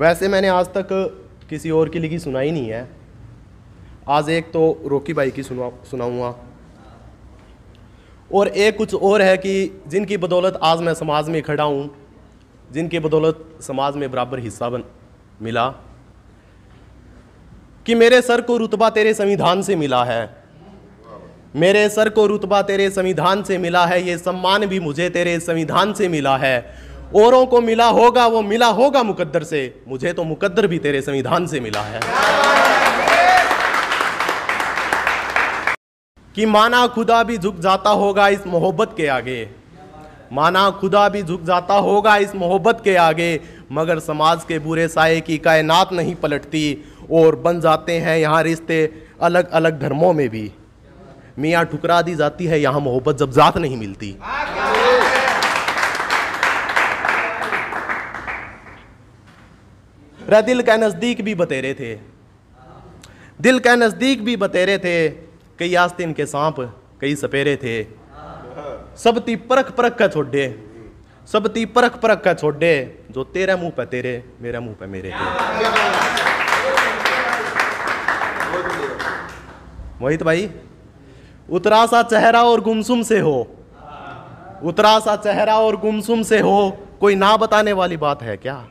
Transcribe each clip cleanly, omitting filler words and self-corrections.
वैसे मैंने आज तक किसी और की लिखी सुनाई नहीं है, आज एक तो रोकी भाई की सुनाऊँगा और एक कुछ और है कि जिनकी बदौलत आज मैं समाज में खड़ा हूँ, जिनकी बदौलत समाज में बराबर हिस्सा मिला कि मेरे सर को रुतबा तेरे संविधान से मिला है, मेरे सर को रुतबा तेरे संविधान से मिला है, ये सम्मान भी मुझे तेरे संविधान से मिला है। औरों को मिला होगा वो मिला होगा मुकद्दर से, मुझे तो मुकद्दर भी तेरे संविधान से मिला है। कि माना खुदा भी झुक जाता होगा इस मोहब्बत के आगे, माना खुदा भी झुक जाता होगा इस मोहब्बत के आगे, मगर समाज के बुरे साये की कायनात नहीं पलटती और बन जाते हैं यहाँ रिश्ते अलग अलग धर्मों में भी, मियाँ ठुकरा दी जाती है यहाँ मोहब्बत जब जात नहीं मिलती। दिल के नज़दीक भी बतेरे थे, दिल के नज़दीक भी बतेरे थे, कई आस्तीन के सांप कई सपेरे थे, सब ती परख परख का छोड़े, सब ती परख परख का छोड़े, जो तेरा मुंह पे तेरे मेरा मुंह पे मेरे थे। मोहित भाई, उतरा सा चेहरा और गुमसुम से हो, उतरा सा चेहरा और गुमसुम से हो, कोई ना बताने वाली बात है क्या?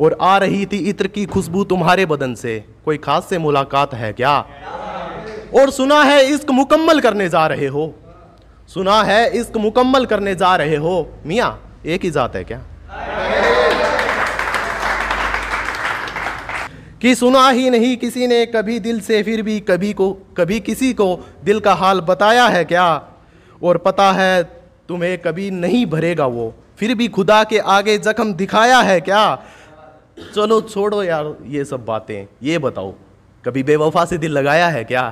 और आ रही थी इत्र की खुशबू तुम्हारे बदन से, कोई खास से मुलाकात है क्या? और सुना है इश्क मुकम्मल करने जा रहे हो, सुना है इश्क मुकम्मल करने जा रहे हो, मियाँ एक ही जात है क्या? कि सुना ही नहीं किसी ने कभी दिल से, फिर भी कभी किसी को दिल का हाल बताया है क्या? और पता है तुम्हें कभी नहीं भरेगा वो, फिर भी खुदा के आगे जख्म दिखाया है क्या? चलो छोड़ो यार ये सब बातें, ये बताओ कभी बेवफा से दिल लगाया है क्या?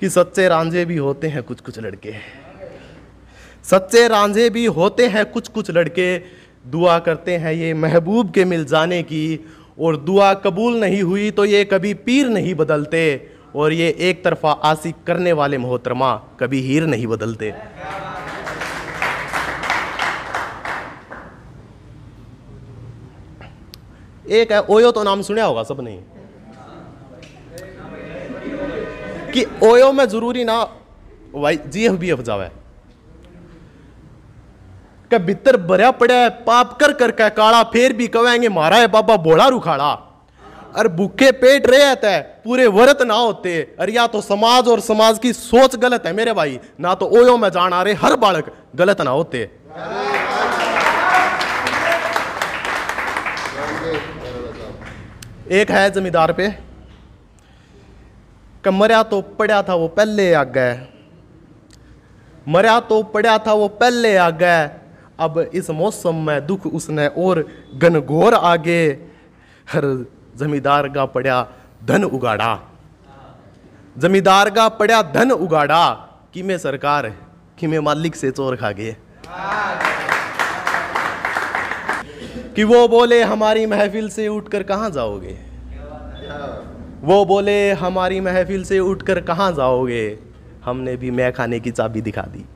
कि सच्चे रांझे भी होते हैं कुछ कुछ लड़के, सच्चे रांझे भी होते हैं कुछ कुछ लड़के, दुआ करते हैं ये महबूब के मिल जाने की, और दुआ कबूल नहीं हुई तो ये कभी पीर नहीं बदलते, और ये एक तरफा आशिक करने वाले मोहतरमा कभी हीर नहीं बदलते। एक है ओयो, तो नाम सुना होगा सब नहीं, कि ओयो में जरूरी ना भाई जीएफ भी अफजावे के भीतर भरया पड़े पाप कर करके काला, फिर भी कहेंगे मारा है बाबा बोला रुखाड़ा, और भूखे पेट रहता है पूरे व्रत ना होते। अरे या तो समाज और समाज की सोच गलत है मेरे भाई, ना तो ओयो में जाना रहे हर बालक गलत ना होते। एक है जमींदार पे कि मरा तो पड़ा था वो पहले आ गए, मरा तो पड़ा था वो पहले आ गए, अब इस मौसम में दुख उसने और घनघोर आगे, हर जमींदार का पड़ा धन उगाड़ा, जमींदार का पड़ा धन उगाड़ा, कि मैं सरकार कि मैं मालिक से चोर खा गए। कि वो बोले हमारी महफिल से उठकर कहाँ जाओगे, वो बोले हमारी महफिल से उठकर कहाँ जाओगे, हमने भी मैं खाने की चाबी दिखा दी।